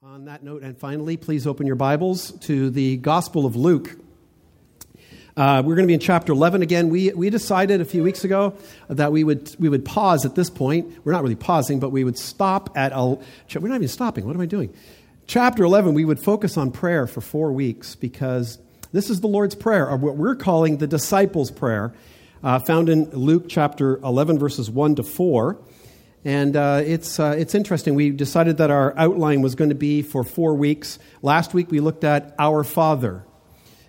On that note, and finally, please open your Bibles to the Gospel of Luke. We're going to be in chapter 11 again. We decided a few weeks ago that we would pause at this point. We're not really pausing, but we would stop at we're not even stopping. What am I doing? Chapter 11, we would focus on prayer for 4 weeks because this is the Lord's Prayer, or what we're calling the Disciples' Prayer, found in Luke chapter 11, verses 1 to 4. And it's interesting. We decided that our outline was going to be for 4 weeks. Last week we looked at our Father,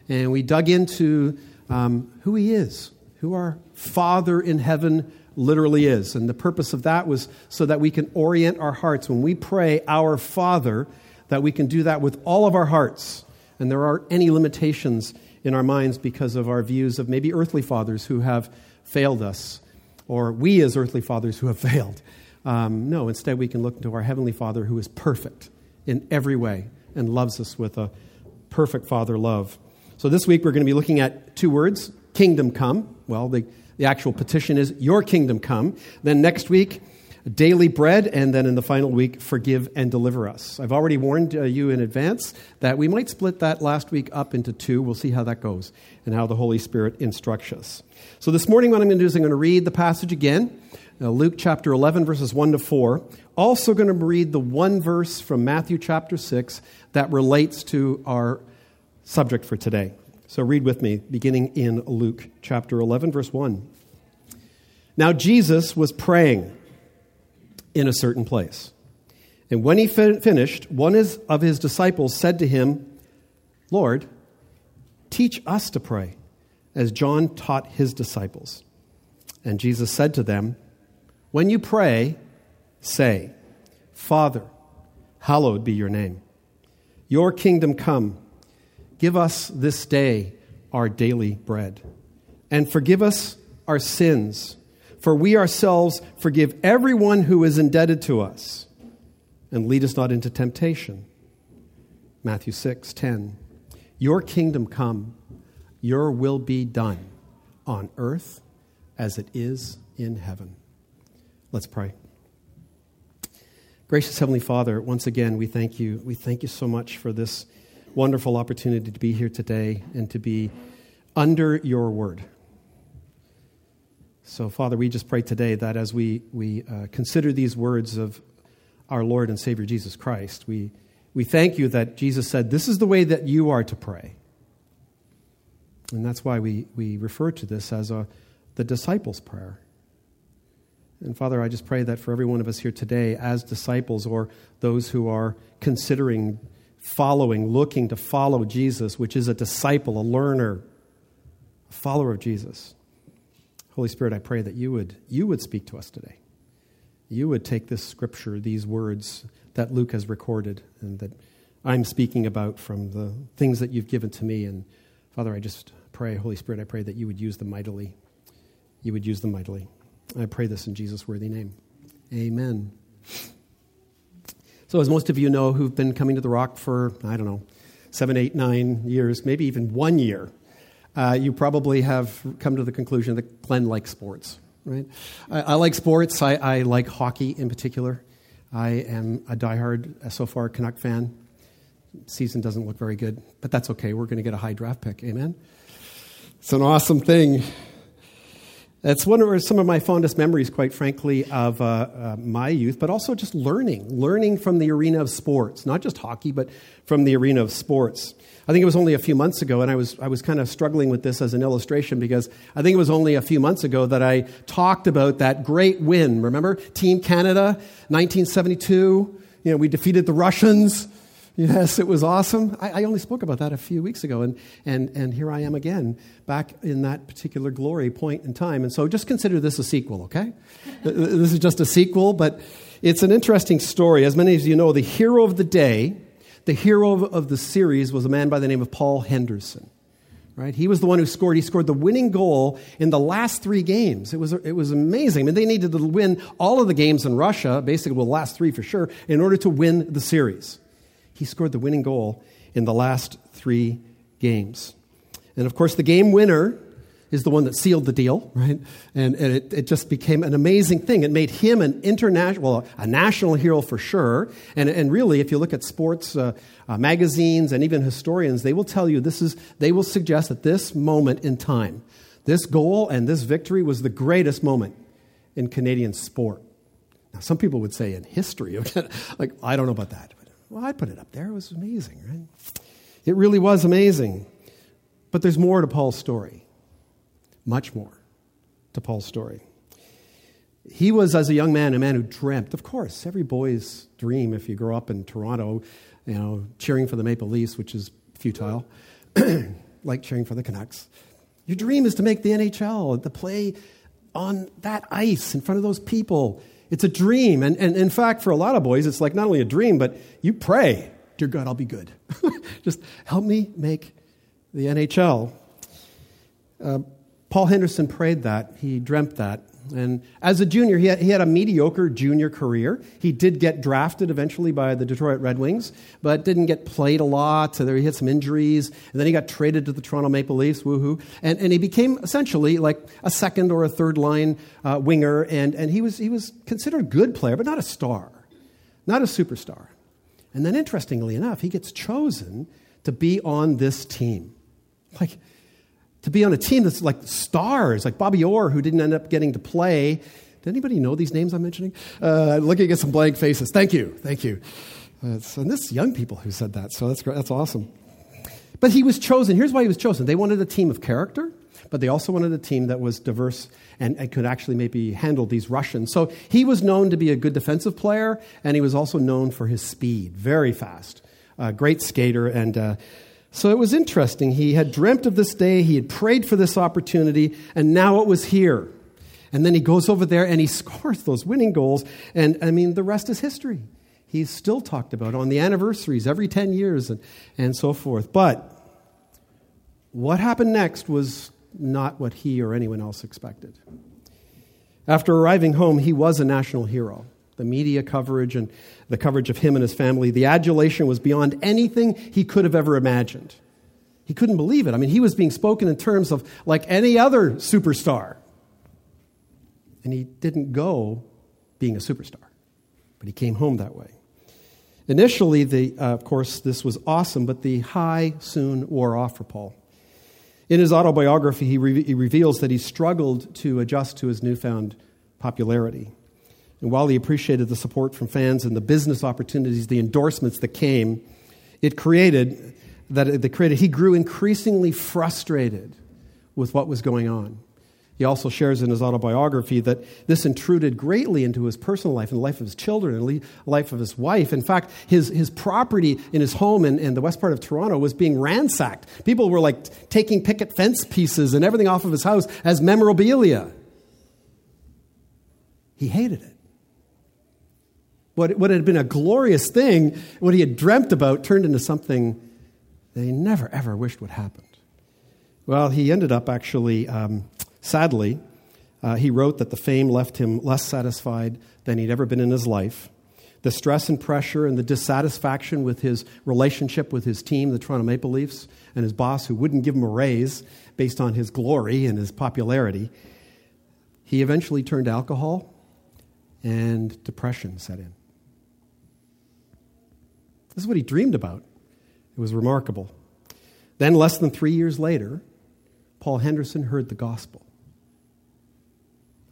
and we dug into who He is, who our Father in heaven literally is. And the purpose of that was so that we can orient our hearts when we pray, "Our Father," that we can do that with all of our hearts, and there aren't any limitations in our minds because of our views of maybe earthly fathers who have failed us, or we as earthly fathers who have failed. No, instead we can look to our Heavenly Father who is perfect in every way and loves us with a perfect Father love. So this week we're going to be looking at two words, kingdom come. Well, the actual petition is, your kingdom come. Then next week, daily bread, and then in the final week, forgive and deliver us. I've already warned you in advance that we might split that last week up into two. We'll see how that goes and how the Holy Spirit instructs us. So this morning what I'm going to do is I'm going to read the passage again. Luke chapter 11, verses 1 to 4. Also going to read the one verse from Matthew chapter 6 that relates to our subject for today. So read with me, beginning in Luke chapter 11, verse 1. Now Jesus was praying in a certain place. And when he finished, one of his disciples said to him, "Lord, teach us to pray, as John taught his disciples." And Jesus said to them, "When you pray, say, 'Father, hallowed be your name. Your kingdom come. Give us this day our daily bread. And forgive us our sins, for we ourselves forgive everyone who is indebted to us. And lead us not into temptation.'" Matthew 6:10. "Your kingdom come, your will be done on earth as it is in heaven." Let's pray. Gracious Heavenly Father, once again, we thank you. We thank you so much for this wonderful opportunity to be here today and to be under your word. So, Father, we just pray today that as we consider these words of our Lord and Savior Jesus Christ, we thank you that Jesus said, this is the way that you are to pray. And that's why we refer to this as the disciples' prayer. And Father, I just pray that for every one of us here today as disciples or those who are considering looking to follow Jesus, which is a disciple, a learner, a follower of Jesus. Holy Spirit, I pray that you would speak to us today. You would take this scripture, these words that Luke has recorded and that I'm speaking about from the things that you've given to me. And Father, I just pray, Holy Spirit, I pray that you would use them mightily. You would use them mightily. I pray this in Jesus' worthy name. Amen. So as most of you know who've been coming to the Rock for, 7, 8, 9 years, maybe even 1 year, you probably have come to the conclusion that Glenn likes sports, right? I like sports. I like hockey in particular. I am a diehard, so far, Canuck fan. Season doesn't look very good, but that's okay. We're going to get a high draft pick, amen? It's an awesome thing. That's one of some of my fondest memories, quite frankly, of my youth, but also just learning from the arena of sports, not just hockey, but from the arena of sports. I think it was only a few months ago, and I was kind of struggling with this as an illustration because I think it was only a few months ago that I talked about that great win. Remember, Team Canada, 1972. You know, we defeated the Russians. Yes, it was awesome. I only spoke about that a few weeks ago, and here I am again, back in that particular glory point in time. And so just consider this a sequel, okay? This is just a sequel, but it's an interesting story. As many of you know, the hero of the day, the hero of the series was a man by the name of Paul Henderson, right? He was the one who scored. He scored the winning goal in the last 3 games. It was amazing. I mean, they needed to win all of the games in Russia, basically, well, the last 3 for sure, in order to win the series. He scored the winning goal in the last 3 games. And, of course, the game winner is the one that sealed the deal, right? And it just became an amazing thing. It made him an international, well, a national hero for sure. And really, if you look at sports magazines and even historians, they will tell you they will suggest that this moment in time, this goal and this victory was the greatest moment in Canadian sport. Now, some people would say in history. Like, I don't know about that. But, well, I'd put it up there. It was amazing, right? It really was amazing. But there's more to Paul's story. Much more to Paul's story. He was, as a young man, a man who dreamt. Of course, every boy's dream, if you grow up in Toronto, you know, cheering for the Maple Leafs, which is futile, like cheering for the Canucks. Your dream is to make the NHL, to play on that ice in front of those people. It's a dream. And in fact, for a lot of boys, it's like not only a dream, but you pray, dear God, I'll be good. Just help me make the NHL. Paul Henderson prayed that. He dreamt that. And as a junior, he had a mediocre junior career. He did get drafted eventually by the Detroit Red Wings, but didn't get played a lot. So he had some injuries. And then he got traded to the Toronto Maple Leafs, woohoo. And he became essentially like a second or a third line winger. And he was considered a good player, but not a star, not a superstar. And then interestingly enough, he gets chosen to be on this team. Like, to be on a team that's like stars, like Bobby Orr, who didn't end up getting to play. Did anybody know these names I'm mentioning? Looking at some blank faces. Thank you. And this is young people who said that, so that's great. That's awesome. But he was chosen. Here's why he was chosen. They wanted a team of character, but they also wanted a team that was diverse and could actually maybe handle these Russians. So he was known to be a good defensive player, and he was also known for his speed, very fast, great skater, and... So it was interesting. He had dreamt of this day. He had prayed for this opportunity, and now it was here. And then he goes over there, and he scores those winning goals. And, I mean, the rest is history. He's still talked about on the anniversaries every 10 years and so forth. But what happened next was not what he or anyone else expected. After arriving home, he was a national hero. The media coverage and the coverage of him and his family, the adulation was beyond anything he could have ever imagined. He couldn't believe it. I mean, he was being spoken in terms of like any other superstar. And he didn't go being a superstar, but he came home that way. Initially, of course, this was awesome, but the high soon wore off for Paul. In his autobiography, he reveals that he struggled to adjust to his newfound popularity. And while he appreciated the support from fans and the business opportunities, the endorsements that came, he grew increasingly frustrated with what was going on. He also shares in his autobiography that this intruded greatly into his personal life and the life of his children and the life of his wife. In fact, his property in his home in the west part of Toronto was being ransacked. People were like taking picket fence pieces and everything off of his house as memorabilia. He hated it. What had been a glorious thing, what he had dreamt about, turned into something that he never, ever wished would happen. Well, he ended up actually, sadly, he wrote that the fame left him less satisfied than he'd ever been in his life. The stress and pressure and the dissatisfaction with his relationship with his team, the Toronto Maple Leafs, and his boss who wouldn't give him a raise based on his glory and his popularity. He eventually turned to alcohol, and depression set in. This is what he dreamed about. It was remarkable. Then, less than 3 years later, Paul Henderson heard the gospel.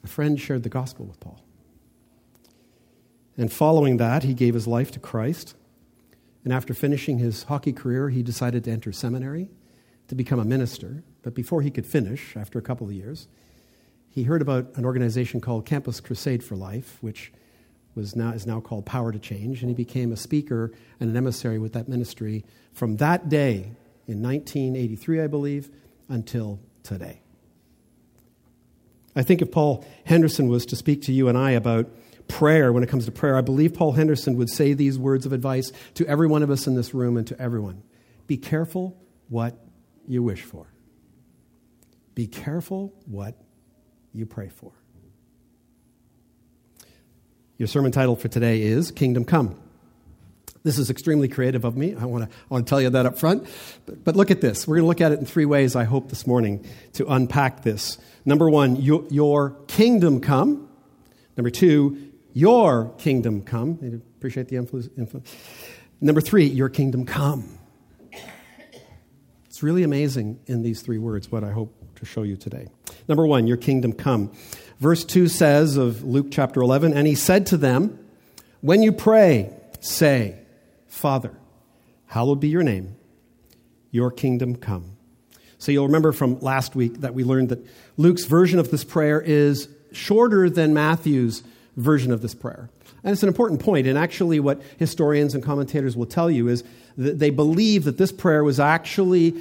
A friend shared the gospel with Paul. And following that, he gave his life to Christ. And after finishing his hockey career, he decided to enter seminary to become a minister. But before he could finish, after a couple of years, he heard about an organization called Campus Crusade for Life, which is now called Power to Change, and he became a speaker and an emissary with that ministry from that day in 1983, I believe, until today. I think if Paul Henderson was to speak to you and I about prayer, when it comes to prayer, I believe Paul Henderson would say these words of advice to every one of us in this room and to everyone. Be careful what you wish for. Be careful what you pray for. Your sermon title for today is Kingdom Come. This is extremely creative of me. I want to tell you that up front. But look at this. We're going to look at it in three ways, I hope, this morning to unpack this. Number one, your kingdom come. Number two, your kingdom come. I appreciate the influence. Number three, your kingdom come. It's really amazing in these three words what I hope to show you today. Number one, your kingdom come. Verse 2 says of Luke chapter 11, and he said to them, when you pray, say, Father, hallowed be your name, your kingdom come. So you'll remember from last week that we learned that Luke's version of this prayer is shorter than Matthew's version of this prayer. And it's an important point. And actually what historians and commentators will tell you is that they believe that this prayer was actually,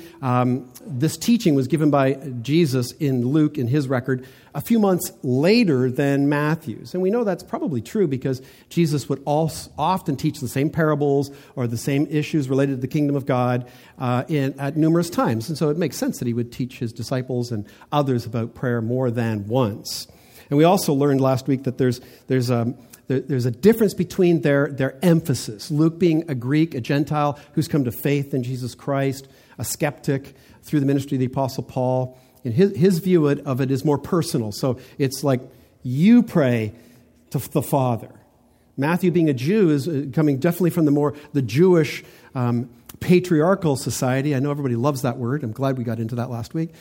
this teaching was given by Jesus in Luke, in his record, a few months later than Matthew's. And we know that's probably true because Jesus would often teach the same parables or the same issues related to the kingdom of God at numerous times. And so it makes sense that he would teach his disciples and others about prayer more than once. And we also learned last week that there's a difference between their emphasis. Luke being a Greek, a Gentile who's come to faith in Jesus Christ, a skeptic through the ministry of the Apostle Paul. And his view of it is more personal. So it's like you pray to the Father. Matthew being a Jew is coming definitely from the Jewish patriarchal society. I know everybody loves that word. I'm glad we got into that last week.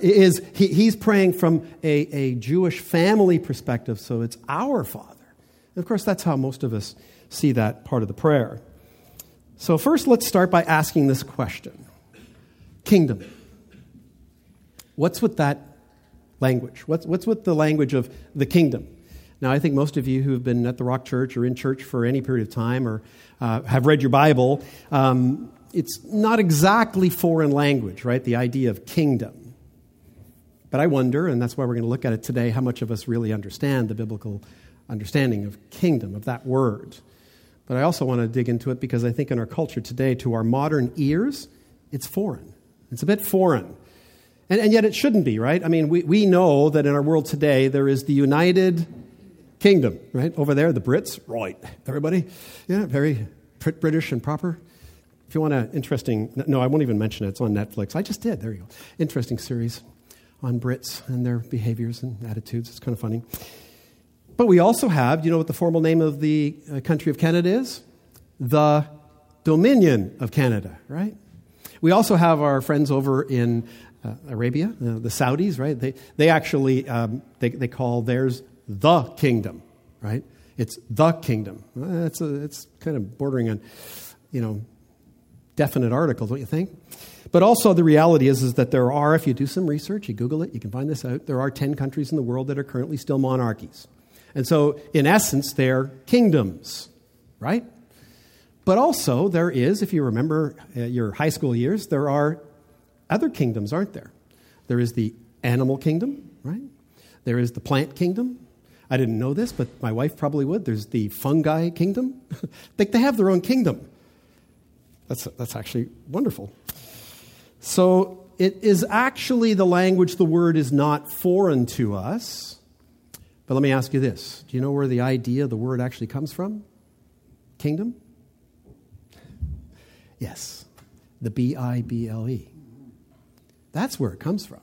He's praying from a Jewish family perspective. So it's our Father. Of course, that's how most of us see that part of the prayer. So first, let's start by asking this question. Kingdom. What's with that language? What's with the language of the kingdom? Now, I think most of you who have been at the Rock Church or in church for any period of time or have read your Bible, it's not exactly foreign language, right? The idea of kingdom. But I wonder, and that's why we're going to look at it today, how much of us really understand the biblical understanding of kingdom, of that word. But I also want to dig into it because I think in our culture today, to our modern ears, it's foreign. It's a bit foreign. And yet it shouldn't be, right? I mean, we know that in our world today, there is the United Kingdom, right? Over there, the Brits, right? Everybody? Yeah, very British and proper. If you want an interesting, no, I won't even mention it. It's on Netflix. I just did. There you go. Interesting series on Brits and their behaviors and attitudes. It's kind of funny. But we also have, do you know what the formal name of the country of Canada is? The Dominion of Canada, right? We also have our friends over in Arabia, the Saudis, right? They actually, they call theirs the kingdom, right? It's the kingdom. It's kind of bordering on, definite article, don't you think? But also the reality is that there are, if you do some research, you Google it, you can find this out, there are 10 countries in the world that are currently still monarchies. And so, in essence, they're kingdoms, right? But also, there is, if you remember your high school years, there are other kingdoms, aren't there? There is the animal kingdom, right? There is the plant kingdom. I didn't know this, but my wife probably would. There's the fungi kingdom. They have their own kingdom. That's actually wonderful. So, it is actually the language, the word is not foreign to us. But let me ask you this. Do you know where the idea, the word actually comes from? Kingdom? Yes. The Bible. That's where it comes from.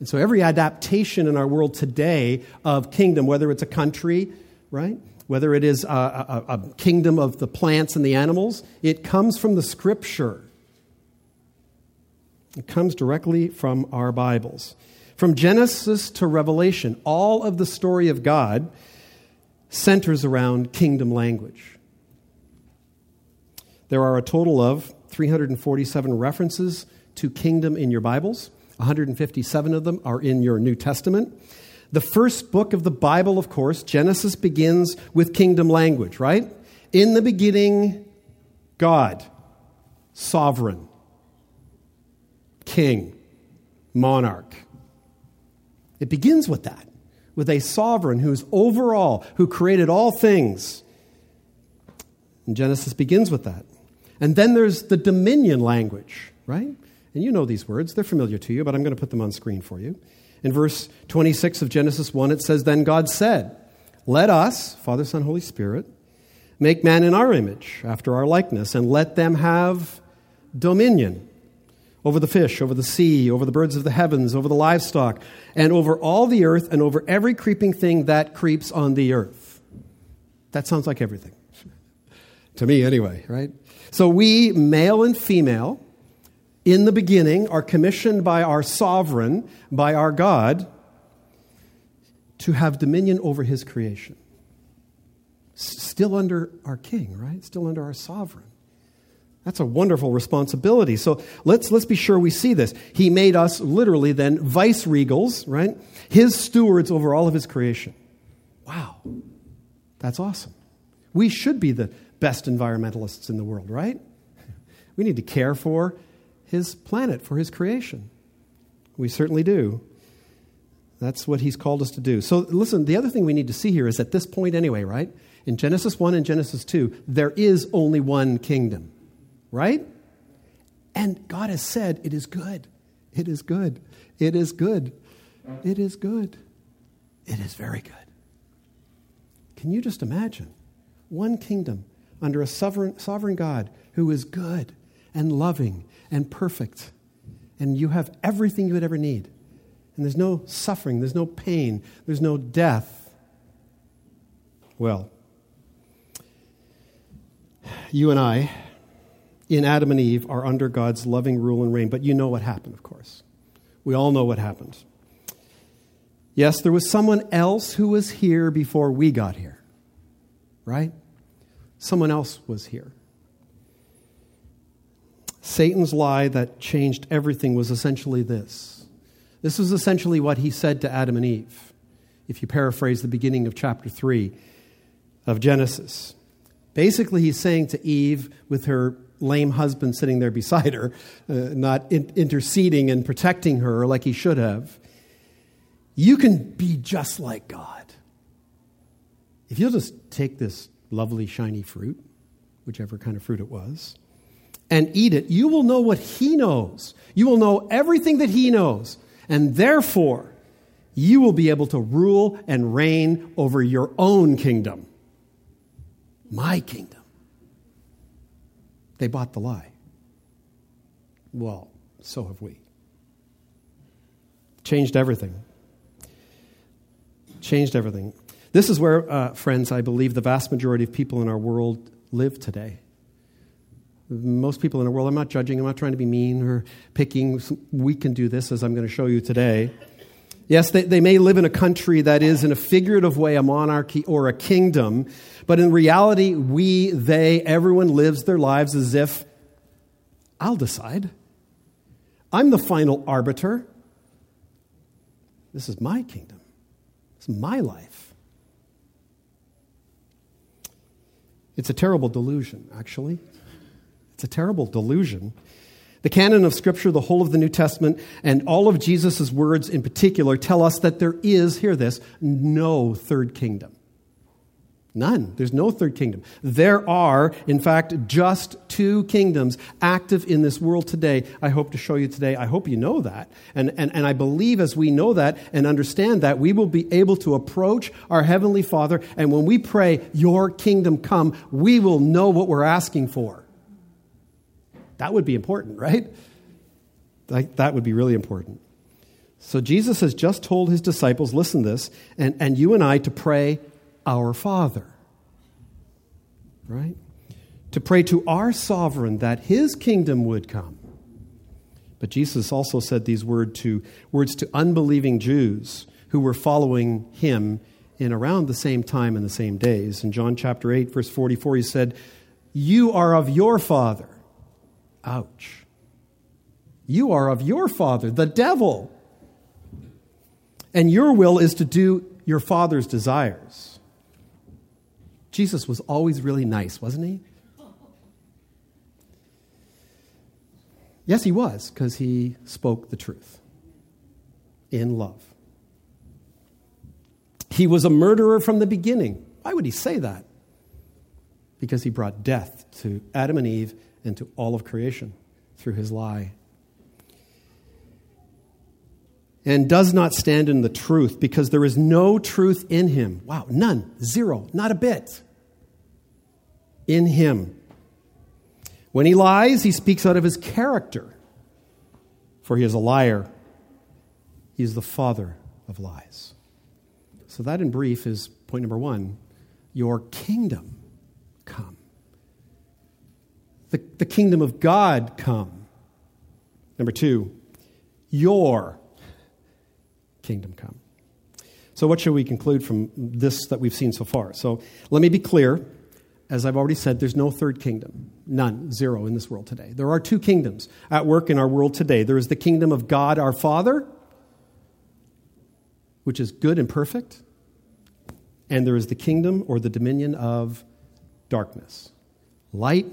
And so every adaptation in our world today of kingdom, whether it's a country, right? Whether it is a kingdom of the plants and the animals, it comes from the scripture. It comes directly from our Bibles. From Genesis to Revelation, all of the story of God centers around kingdom language. There are a total of 347 references to kingdom in your Bibles. 157 of them are in your New Testament. The first book of the Bible, of course, Genesis, begins with kingdom language, right? In the beginning, God, sovereign, king, monarch. It begins with that, with a sovereign who's over all, who created all things. And Genesis begins with that. And then there's the dominion language, right? And you know these words. They're familiar to you, but I'm going to put them on screen for you. In verse 26 of Genesis 1, it says, Then God said, Let us, Father, Son, Holy Spirit, make man in our image, after our likeness, and let them have dominion over the fish, over the sea, over the birds of the heavens, over the livestock, and over all the earth, and over every creeping thing that creeps on the earth. That sounds like everything. To me, anyway, right? So we, male and female, in the beginning, are commissioned by our sovereign, by our God, to have dominion over his creation. Still under our king, right? Still under our sovereign. That's a wonderful responsibility. So let's be sure we see this. He made us literally then vice-regals, right? His stewards over all of his creation. Wow. That's awesome. We should be the best environmentalists in the world, right? We need to care for his planet, for his creation. We certainly do. That's what he's called us to do. So listen, the other thing we need to see here is at this point anyway, right? In Genesis 1 and Genesis 2, there is only one kingdom. Right? And God has said, it is good. It is good. It is good. It is good. It is very good. Can you just imagine? One kingdom under a sovereign God who is good and loving and perfect. And you have everything you would ever need. And there's no suffering. There's no pain. There's no death. Well, you and I in Adam and Eve are under God's loving rule and reign. But you know what happened, of course. We all know what happened. Yes, there was someone else who was here before we got here, right? Someone else was here. Satan's lie that changed everything was essentially this. This is essentially what he said to Adam and Eve, if you paraphrase the beginning of chapter 3 of Genesis. Basically, he's saying to Eve with her lame husband sitting there beside her, not interceding and protecting her like he should have, you can be just like God. If you'll just take this lovely, shiny fruit, whichever kind of fruit it was, and eat it, you will know what he knows. You will know everything that he knows. And therefore, you will be able to rule and reign over your own kingdom. My kingdom. They bought the lie. Well, so have we. Changed everything. Changed everything. This is where, friends, I believe the vast majority of people in our world live today. Most people in the world, I'm not judging, I'm not trying to be mean or picking. We can do this, as I'm going to show you today. Yes, they may live in a country that is, in a figurative way, a monarchy or a kingdom, but in reality, everyone lives their lives as if, I'll decide. I'm the final arbiter. This is my kingdom. This is my life. It's a terrible delusion, actually. It's a terrible delusion. The canon of Scripture, the whole of the New Testament, and all of Jesus' words in particular tell us that there is, hear this, no third kingdom. None. There's no third kingdom. There are, in fact, just two kingdoms active in this world today. I hope to show you today. I hope you know that. And I believe as we know that and understand that, we will be able to approach our Heavenly Father. And when we pray, your kingdom come, we will know what we're asking for. That would be important, right? That would be really important. So Jesus has just told his disciples, listen to this, and you and I to pray our Father, right? To pray to our sovereign that his kingdom would come. But Jesus also said these words to unbelieving Jews who were following him in around the same time and the same days. In John chapter 8, verse 44, he said, you are of your father. Ouch. You are of your father, the devil. And your will is to do your father's desires. Jesus was always really nice, wasn't he? Yes, he was, because he spoke the truth in love. He was a murderer from the beginning. Why would he say that? Because he brought death to Adam and Eve and to all of creation through his lie. And does not stand in the truth because there is no truth in him. Wow, none, zero, not a bit. in him. When he lies, he speaks out of his character, for he is a liar. He is the father of lies. So that, in brief, is point number one. Your kingdom come. The kingdom of God come. Number two, your kingdom come. So what should we conclude from this that we've seen so far? So let me be clear. As I've already said, there's no third kingdom. None, zero in this world today. There are two kingdoms at work in our world today. There is the kingdom of God our Father, which is good and perfect. And there is the kingdom or the dominion of darkness. Light,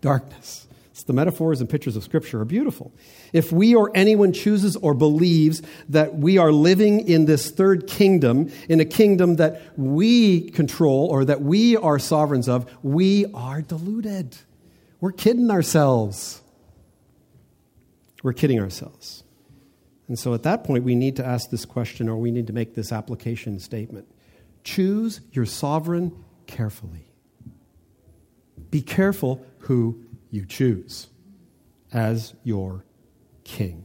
darkness. It's the metaphors and pictures of Scripture are beautiful. If we or anyone chooses or believes that we are living in this third kingdom, in a kingdom that we control or that we are sovereigns of, we are deluded. We're kidding ourselves. We're kidding ourselves. And so at that point, we need to ask this question, or we need to make this application statement. Choose your sovereign carefully. Be careful who you choose as your king.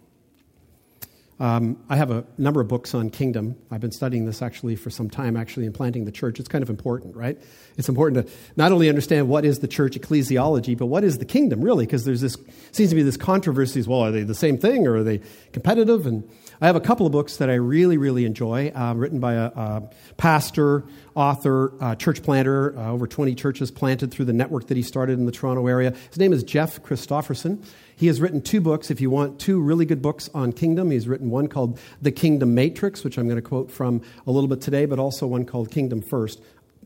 I have a number of books on kingdom. I've been studying this actually for some time, actually, in Planting the Church. It's kind of important, right? It's important to not only understand what is the church ecclesiology, but what is the kingdom, really? Because there's this, seems to be this controversy, well, are they the same thing, or are they competitive? And I have a couple of books that I really, really enjoy, written by a pastor, author, church planter, over 20 churches planted through the network that he started in the Toronto area. His name is Jeff Christopherson. He has written two books, if you want, two really good books on kingdom. He's written one called The Kingdom Matrix, which I'm going to quote from a little bit today, but also one called Kingdom First.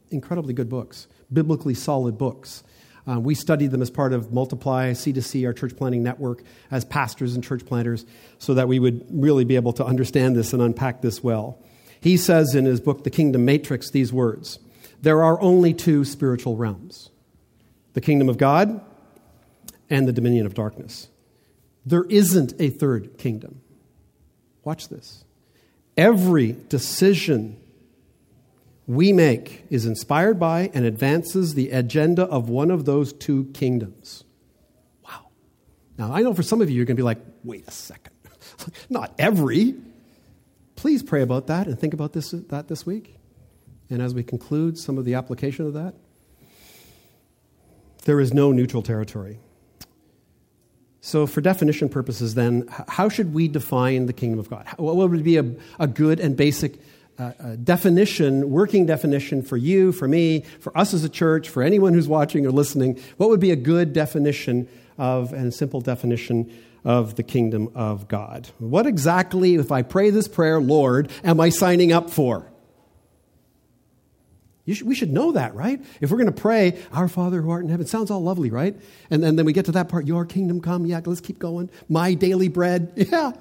Incredibly good books, biblically solid books. We studied them as part of Multiply, C2C, our church planting network, as pastors and church planters, so that we would really be able to understand this and unpack this well. He says in his book, The Kingdom Matrix, these words: there are only two spiritual realms, the kingdom of God and the dominion of darkness. There isn't a third kingdom. Watch this. Every decision we make is inspired by and advances the agenda of one of those two kingdoms. Wow. Now, I know for some of you, you're going to be like, wait a second. Not every. Please pray about that and think about this week. And as we conclude some of the application of that, there is no neutral territory. So for definition purposes then, how should we define the kingdom of God? What would be a good and basic definition, working definition for you, for me, for us as a church, for anyone who's watching or listening? What would be a good definition of, and a simple definition of, the kingdom of God? What exactly, if I pray this prayer, Lord, am I signing up for? We should know that, right? If we're going to pray, our Father who art in heaven, sounds all lovely, right? And then we get to that part, your kingdom come, yeah, let's keep going. My daily bread, yeah.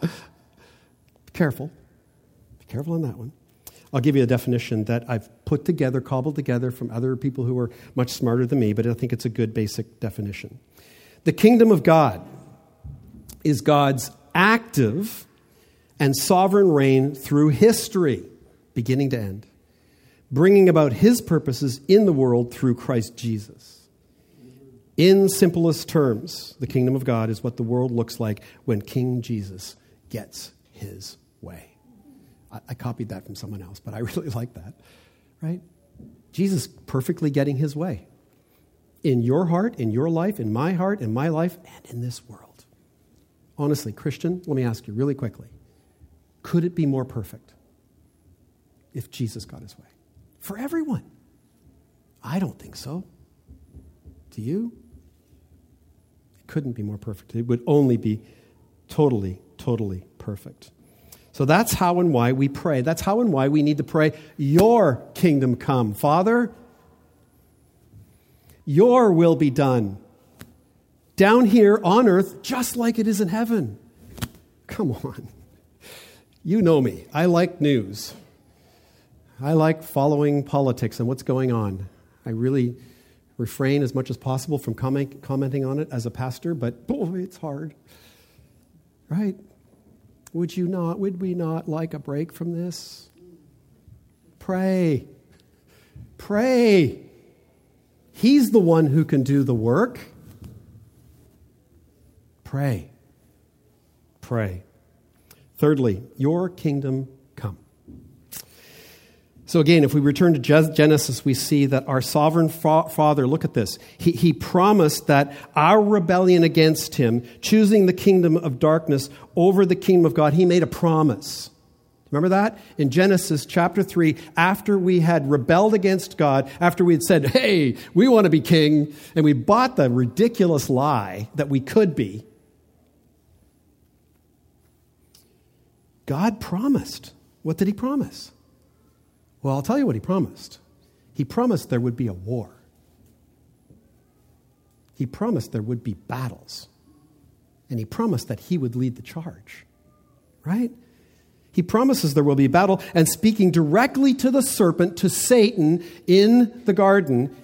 Careful. Be careful on that one. I'll give you a definition that I've put together, cobbled together from other people who are much smarter than me, but I think it's a good basic definition. The kingdom of God is God's active and sovereign reign through history, beginning to end, bringing about his purposes in the world through Christ Jesus. In simplest terms, the kingdom of God is what the world looks like when King Jesus gets his way. I copied that from someone else, but I really like that, right? Jesus perfectly getting his way in your heart, in your life, in my heart, in my life, and in this world. Honestly, Christian, let me ask you really quickly. Could it be more perfect if Jesus got his way? For everyone? I don't think so. Do you? It couldn't be more perfect. It would only be totally, totally perfect. So that's how and why we pray. That's how and why we need to pray, your kingdom come, Father. Your will be done down here on earth, just like it is in heaven. Come on. You know me. I like news. I like following politics and what's going on. I really refrain as much as possible from commenting on it as a pastor, but boy, it's hard. Right? Would we not like a break from this? Pray. Pray. He's the one who can do the work. Pray. Pray. Thirdly, your kingdom come. So again, if we return to Genesis, we see that our sovereign Father, look at this, he promised that our rebellion against him, choosing the kingdom of darkness over the kingdom of God, he made a promise. Remember that? In Genesis chapter 3, after we had rebelled against God, after we had said, hey, we want to be king, and we bought the ridiculous lie that we could be, God promised. What did he promise? Well, I'll tell you what he promised. He promised there would be a war. He promised there would be battles. And he promised that he would lead the charge. Right? He promises there will be battle. And speaking directly to the serpent, to Satan, in the garden,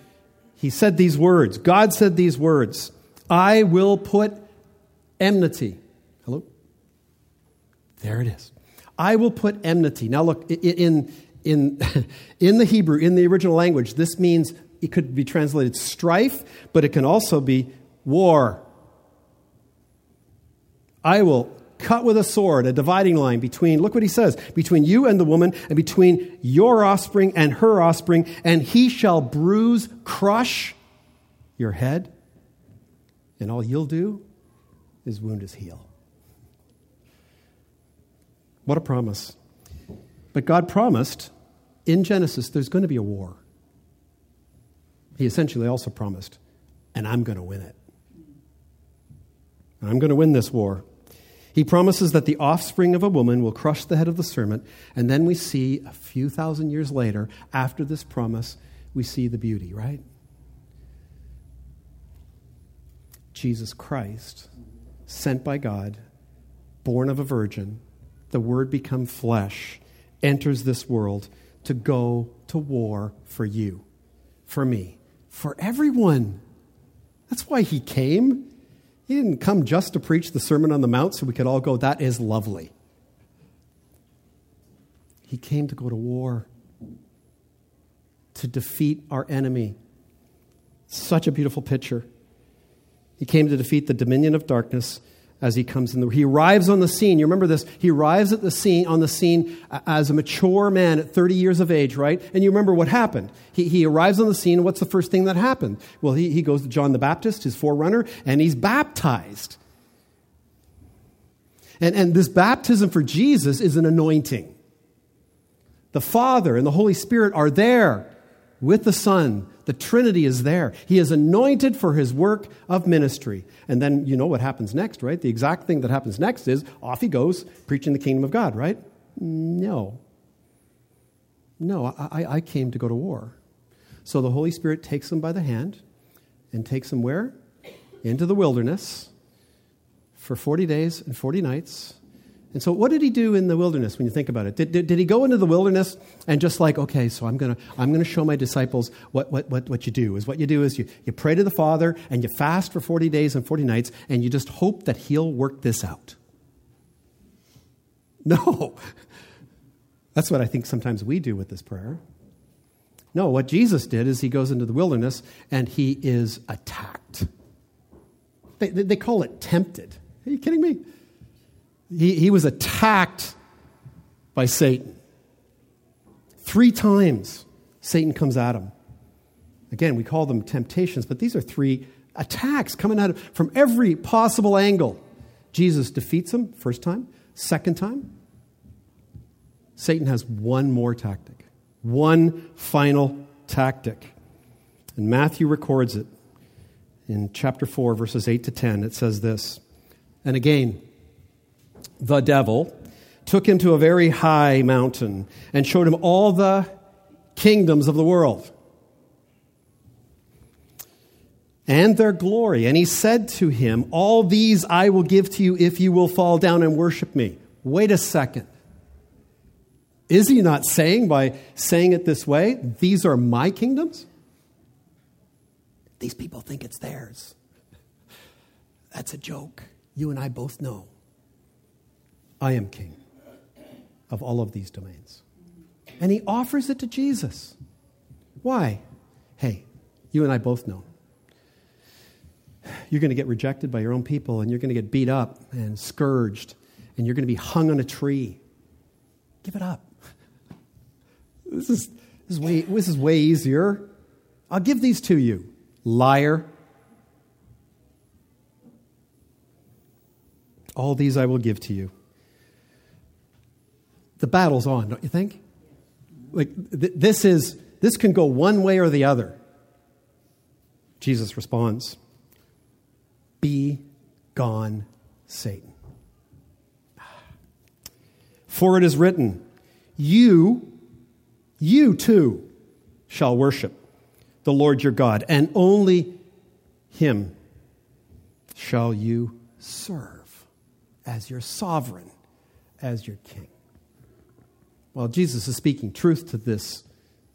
he said these words. God said these words. I will put enmity. Hello? There it is. I will put enmity. Now look, in the Hebrew, in the original language, this means it could be translated strife, but it can also be war. I will cut with a sword a dividing line between, look what he says, between you and the woman, and between your offspring and her offspring, and he shall crush your head, and all you'll do is wound his heel. What a promise. But God promised in Genesis there's going to be a war. He essentially also promised, and I'm going to win it. I'm going to win this war. He promises that the offspring of a woman will crush the head of the serpent, and then we see a few thousand years later, after this promise, we see the beauty, right? Jesus Christ, sent by God, born of a virgin, the Word become flesh, enters this world to go to war for you, for me, for everyone. That's why he came. He didn't come just to preach the Sermon on the Mount so we could all go, that is lovely. He came to go to war, to defeat our enemy. Such a beautiful picture. He came to defeat the dominion of darkness. As he comes in, he arrives on the scene. You remember this? He arrives on the scene as a mature man at 30 years of age, right? And you remember what happened. He arrives on the scene. What's the first thing that happened? Well, he goes to John the Baptist, his forerunner, and he's baptized. And this baptism for Jesus is an anointing. The Father and the Holy Spirit are there with the Son. The Trinity is there. He is anointed for his work of ministry. And then you know what happens next, right? The exact thing that happens next is off he goes preaching the kingdom of God, right? No, I came to go to war. So the Holy Spirit takes him by the hand and takes him where? Into the wilderness for 40 days and 40 nights. And so what did he do in the wilderness when you think about it? Did he go into the wilderness and just like, okay, so I'm gonna show my disciples what you do is you pray to the Father and you fast for 40 days and 40 nights and you just hope that he'll work this out. No. That's what I think sometimes we do with this prayer. No, what Jesus did is he goes into the wilderness and he is attacked. They call it tempted. Are you kidding me? He was attacked by Satan. 3 times Satan comes at him. Again, we call them temptations, but these are 3 attacks coming at him from every possible angle. Jesus defeats him first time. Second time, Satan has one more tactic, one final tactic. And Matthew records it in chapter 4, verses 8 to 10. It says this, and again, the devil took him to a very high mountain and showed him all the kingdoms of the world and their glory. And he said to him, all these I will give to you if you will fall down and worship me. Wait a second. Is he not saying by saying it this way, these are my kingdoms? These people think it's theirs. That's a joke. You and I both know. I am king of all of these domains. And he offers it to Jesus. Why? Hey, You and I both know. You're going to get rejected by your own people, and you're going to get beat up and scourged, and you're going to be hung on a tree. Give it up. This is way easier. I'll give these to you, liar. All these I will give to you. The battle's on, don't you think? Like this can go one way or the other. Jesus responds, "Be gone, Satan. For it is written, you too shall worship the Lord your God, and only him shall you serve as your sovereign, as your king." Well, Jesus is speaking truth to this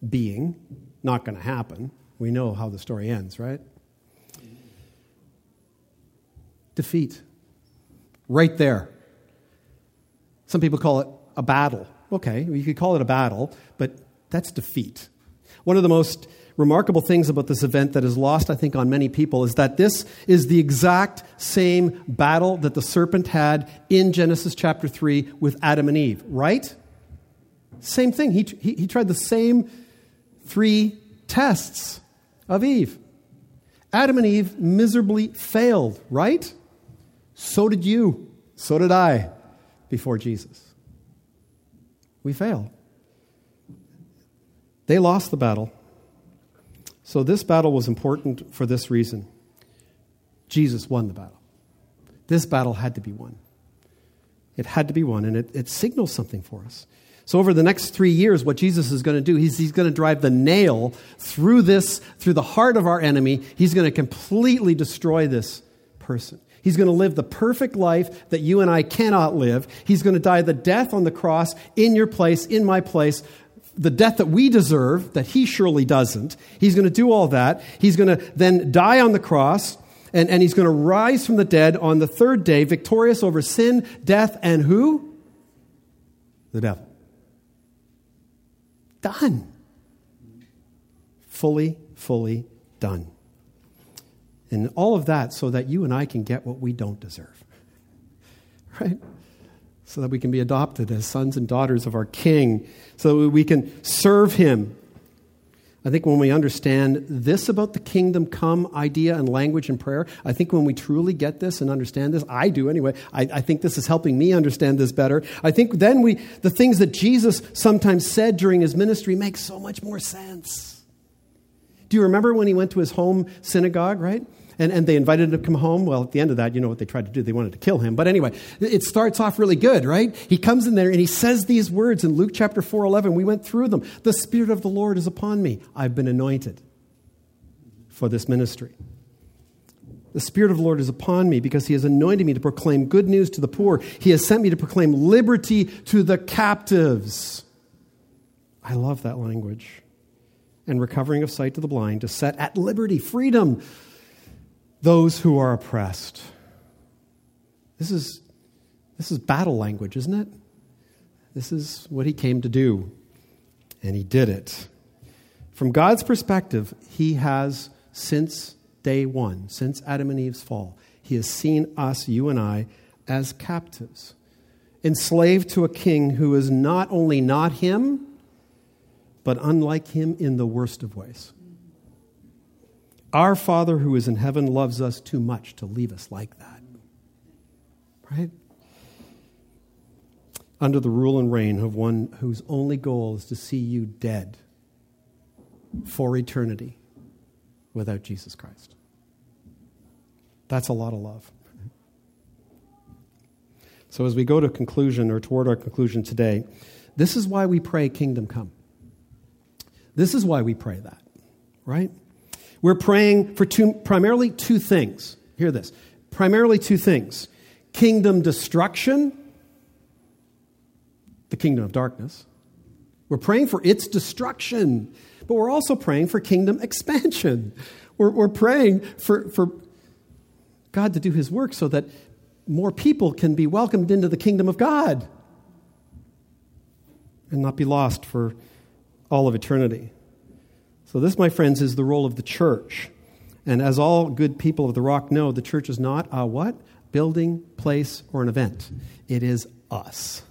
being. Not going to happen. We know how the story ends, right? Defeat. Right there. Some people call it a battle. Okay, you could call it a battle, but that's defeat. One of the most remarkable things about this event that is lost, I think, on many people is that this is the exact same battle that the serpent had in Genesis chapter 3 with Adam and Eve, right? Same thing. He tried the same three tests of Eve. Adam and Eve miserably failed, right? So did you. So did I before Jesus. We fail. They lost the battle. So this battle was important for this reason. Jesus won the battle. This battle had to be won. It had to be won, and it signals something for us. So over the next 3 years, what Jesus is going to do, he's going to drive the nail through the heart of our enemy. He's going to completely destroy this person. He's going to live the perfect life that you and I cannot live. He's going to die the death on the cross in your place, in my place, the death that we deserve, that he surely doesn't. He's going to do all that. He's going to then die on the cross, and he's going to rise from the dead on the third day, victorious over sin, death, and who? The devil. Done. Fully done. And all of that so that you and I can get what we don't deserve. Right? So that we can be adopted as sons and daughters of our King. So that we can serve him. I think when we understand this about the kingdom come idea and language and prayer, I think when we truly get this and understand this, I do anyway, I think this is helping me understand this better. I think then the things that Jesus sometimes said during his ministry make so much more sense. Do you remember when he went to his home synagogue, right? And they invited him to come home. Well, at the end of that, you know what they tried to do. They wanted to kill him. But anyway, it starts off really good, right? He comes in there and he says these words in Luke chapter 4:11. We went through them. "The Spirit of the Lord is upon me. I've been anointed for this ministry. The Spirit of the Lord is upon me because he has anointed me to proclaim good news to the poor. He has sent me to proclaim liberty to the captives." I love that language. "And recovering of sight to the blind, to set at liberty," freedom, "those who are oppressed." This is battle language, isn't it? This is what he came to do, and he did it. From God's perspective, he has, since day one, since Adam and Eve's fall, he has seen us, you and I, as captives, enslaved to a king who is not only not him, but unlike him in the worst of ways. Our Father who is in heaven loves us too much to leave us like that. Right? Under the rule and reign of one whose only goal is to see you dead for eternity without Jesus Christ. That's a lot of love. So as we go to conclusion or toward our conclusion today, this is why we pray kingdom come. This is why we pray that, right? We're praying for primarily two things. Hear this. Primarily two things. Kingdom destruction, the kingdom of darkness. We're praying for its destruction, but we're also praying for kingdom expansion. We're praying for God to do his work so that more people can be welcomed into the kingdom of God and not be lost for all of eternity. So this, my friends, is the role of the church. And as all good people of the Rock know, the church is not a what? Building, place, or an event. It is us,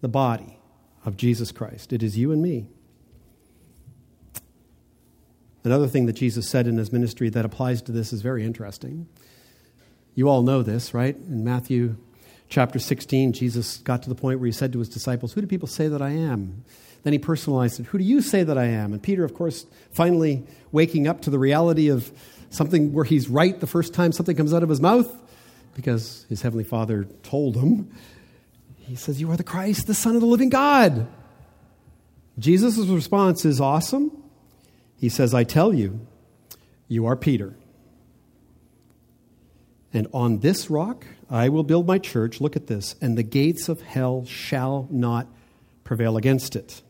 the body of Jesus Christ. It is you and me. Another thing that Jesus said in his ministry that applies to this is very interesting. You all know this, right? In Matthew chapter 16, Jesus got to the point where he said to his disciples, "Who do people say that I am?" Then he personalized it. "Who do you say that I am?" And Peter, of course, finally waking up to the reality of something where he's right the first time something comes out of his mouth, because his heavenly Father told him. He says, "You are the Christ, the Son of the living God." Jesus' response is awesome. He says, "I tell you, you are Peter. And on this rock I will build my church." Look at this. "And the gates of hell shall not prevail against it."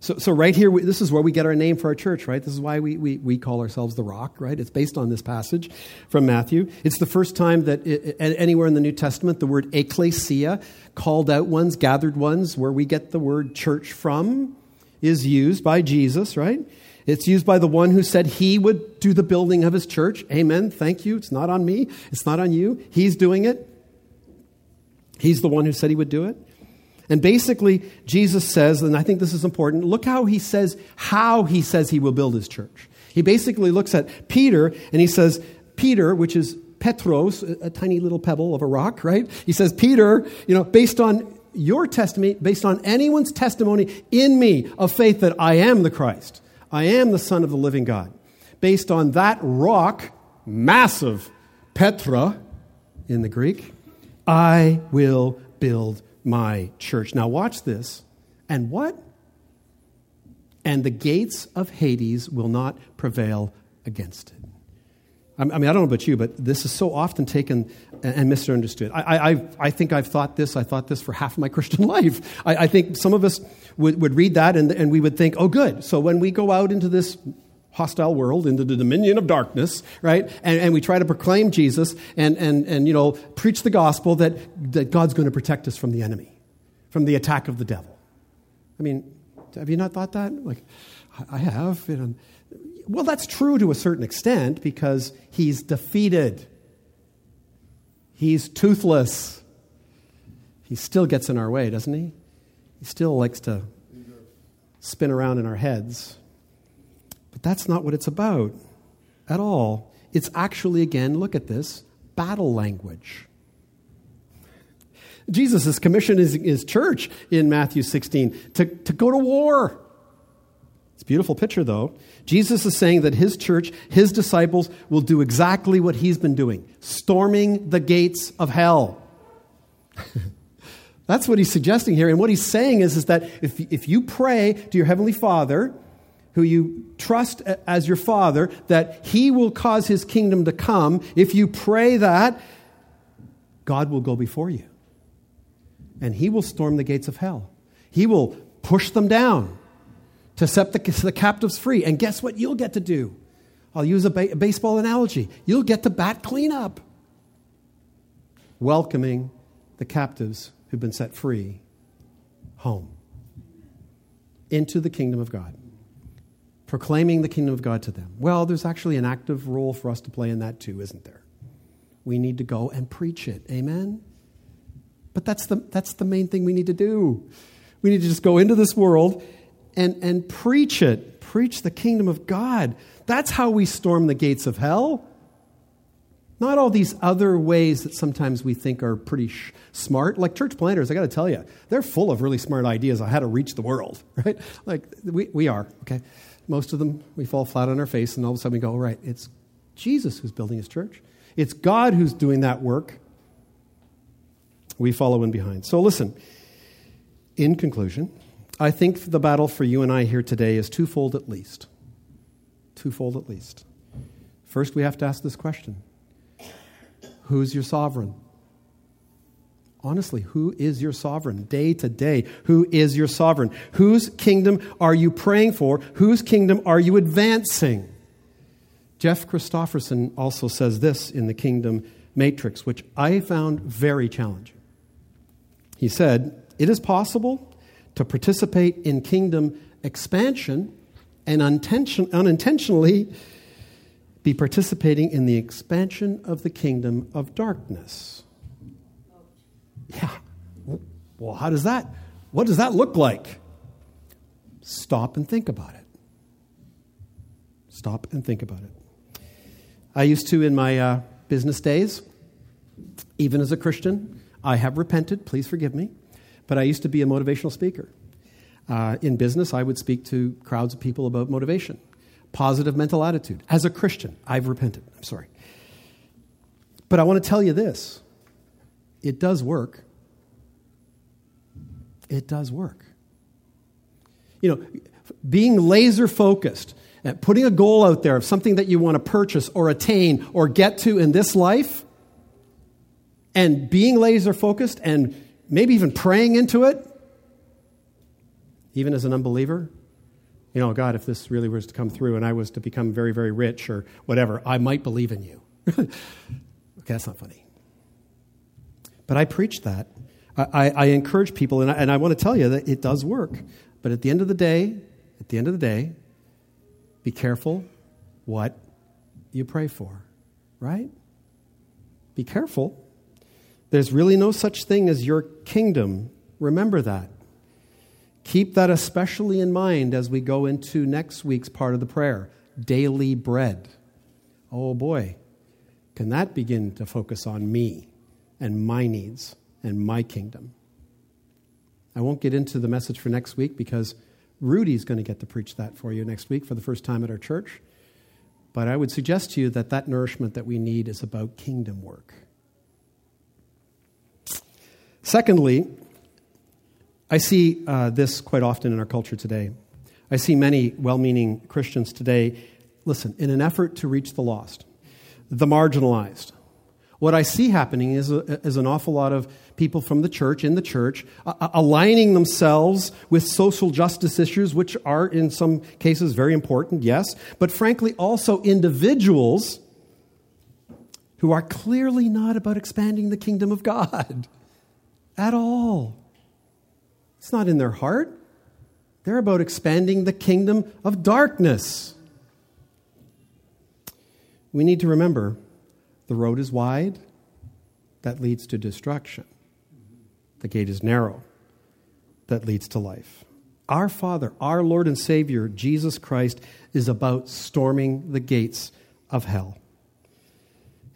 So right here, this is where we get our name for our church, right? This is why we call ourselves the Rock, right? It's based on this passage from Matthew. It's the first time that anywhere in the New Testament the word ecclesia, called out ones, gathered ones, where we get the word church from, is used by Jesus, right? It's used by the one who said he would do the building of his church. Amen. Thank you. It's not on me. It's not on you. He's doing it. He's the one who said he would do it. And basically, Jesus says, and I think this is important, look how he says he will build his church. He basically looks at Peter, and he says, Peter, which is Petros, a tiny little pebble of a rock, right? He says, Peter, based on your testimony, based on anyone's testimony in me of faith that I am the Christ, I am the Son of the living God. Based on that rock, massive, Petra in the Greek, I will build my church. Now watch this. And what? And the gates of Hades will not prevail against it. I mean, I don't know about you, but this is so often taken and misunderstood. I think I've thought this for half my Christian life. I think some of us would read that and we would think, oh good, so when we go out into this hostile world, into the dominion of darkness, right? And we try to proclaim Jesus and preach the gospel that God's going to protect us from the enemy, from the attack of the devil. I mean, have you not thought that? Like, I have. Well, that's true to a certain extent because he's defeated. He's toothless. He still gets in our way, doesn't he? He still likes to spin around in our heads. But that's not what it's about at all. It's actually, again, look at this, battle language. Jesus is commissioned his church in Matthew 16 to go to war. It's a beautiful picture, though. Jesus is saying that his church, his disciples, will do exactly what he's been doing, storming the gates of hell. That's what he's suggesting here. And what he's saying is that if you pray to your heavenly Father, who you trust as your Father, that he will cause his kingdom to come. If you pray that, God will go before you. And he will storm the gates of hell. He will push them down to set the captives free. And guess what you'll get to do? I'll use a baseball analogy. You'll get to bat cleanup, welcoming the captives who've been set free home into the kingdom of God. Proclaiming the kingdom of God to them. Well, there's actually an active role for us to play in that too, isn't there? We need to go and preach it. Amen? But that's the main thing we need to do. We need to just go into this world and preach it. Preach the kingdom of God. That's how we storm the gates of hell. Not all these other ways that sometimes we think are pretty smart. Like church planters, I got to tell you, they're full of really smart ideas on how to reach the world, right? Like we are, okay? Most of them, we fall flat on our face, and all of a sudden we go, all right, it's Jesus who's building his church. It's God who's doing that work. We follow in behind. So listen, in conclusion, I think the battle for you and I here today is twofold at least. Twofold at least. First, we have to ask this question. Who's your sovereign? Honestly, who is your sovereign? Day to day, who is your sovereign? Whose kingdom are you praying for? Whose kingdom are you advancing? Jeff Christopherson also says this in The Kingdom Matrix, which I found very challenging. He said, "It is possible to participate in kingdom expansion and unintentionally be participating in the expansion of the kingdom of darkness. Yeah. Well, how does that, what does that look like? Stop and think about it. Stop and think about it. I used to, in my business days, even as a Christian, I have repented, please forgive me, but I used to be a motivational speaker. In business, I would speak to crowds of people about motivation, positive mental attitude. As a Christian, I've repented. I'm sorry. But I want to tell you this. It does work. It does work. You know, being laser focused, putting a goal out there of something that you want to purchase or attain or get to in this life, and being laser focused and maybe even praying into it, even as an unbeliever, you know, God, if this really was to come through and I was to become very, very rich or whatever, I might believe in you. Okay, that's not funny. But I preach that. I encourage people, and I want to tell you that it does work. But at the end of the day, be careful what you pray for, right? Be careful. There's really no such thing as your kingdom. Remember that. Keep that especially in mind as we go into next week's part of the prayer, daily bread. Oh boy, can that begin to focus on me and my needs and my kingdom? I won't get into the message for next week because Rudy's going to get to preach that for you next week for the first time at our church. But I would suggest to you that that nourishment that we need is about kingdom work. Secondly, I see this quite often in our culture today. I see many well-meaning Christians today, listen, in an effort to reach the lost, the marginalized. What I see happening is an awful lot of people from the church, in the church, aligning themselves with social justice issues, which are in some cases very important, yes, but frankly also individuals who are clearly not about expanding the kingdom of God at all. It's not in their heart. They're about expanding the kingdom of darkness. We need to remember the road is wide. That leads to destruction. The gate is narrow. That leads to life. Our Father, our Lord and Savior, Jesus Christ, is about storming the gates of hell.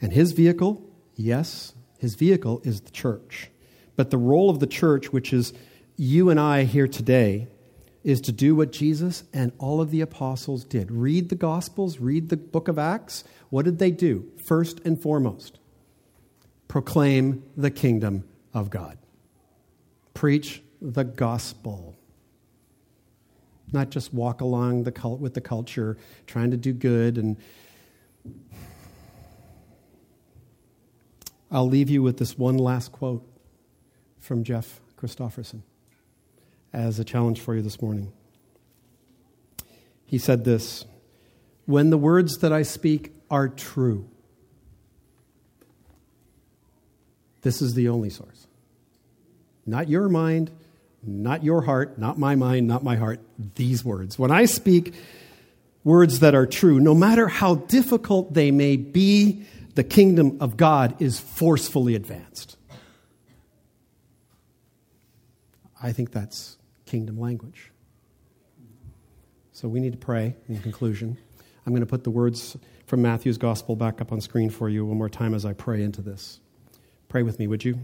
And his vehicle, yes, his vehicle is the church. But the role of the church, which is you and I here today, is to do what Jesus and all of the apostles did. Read the Gospels, read the book of Acts. What did they do? First and foremost, proclaim the kingdom of God. Preach the gospel. Not just walk along with the culture, trying to do good. And I'll leave you with this one last quote from Jeff Christopherson as a challenge for you this morning. He said this, "When the words that I speak are true, this is the only source. Not your mind, not your heart, not my mind, not my heart, these words. When I speak words that are true, no matter how difficult they may be, the kingdom of God is forcefully advanced." I think that's kingdom language. So we need to pray in conclusion. I'm going to put the words from Matthew's gospel back up on screen for you one more time as I pray into this. Pray with me, would you?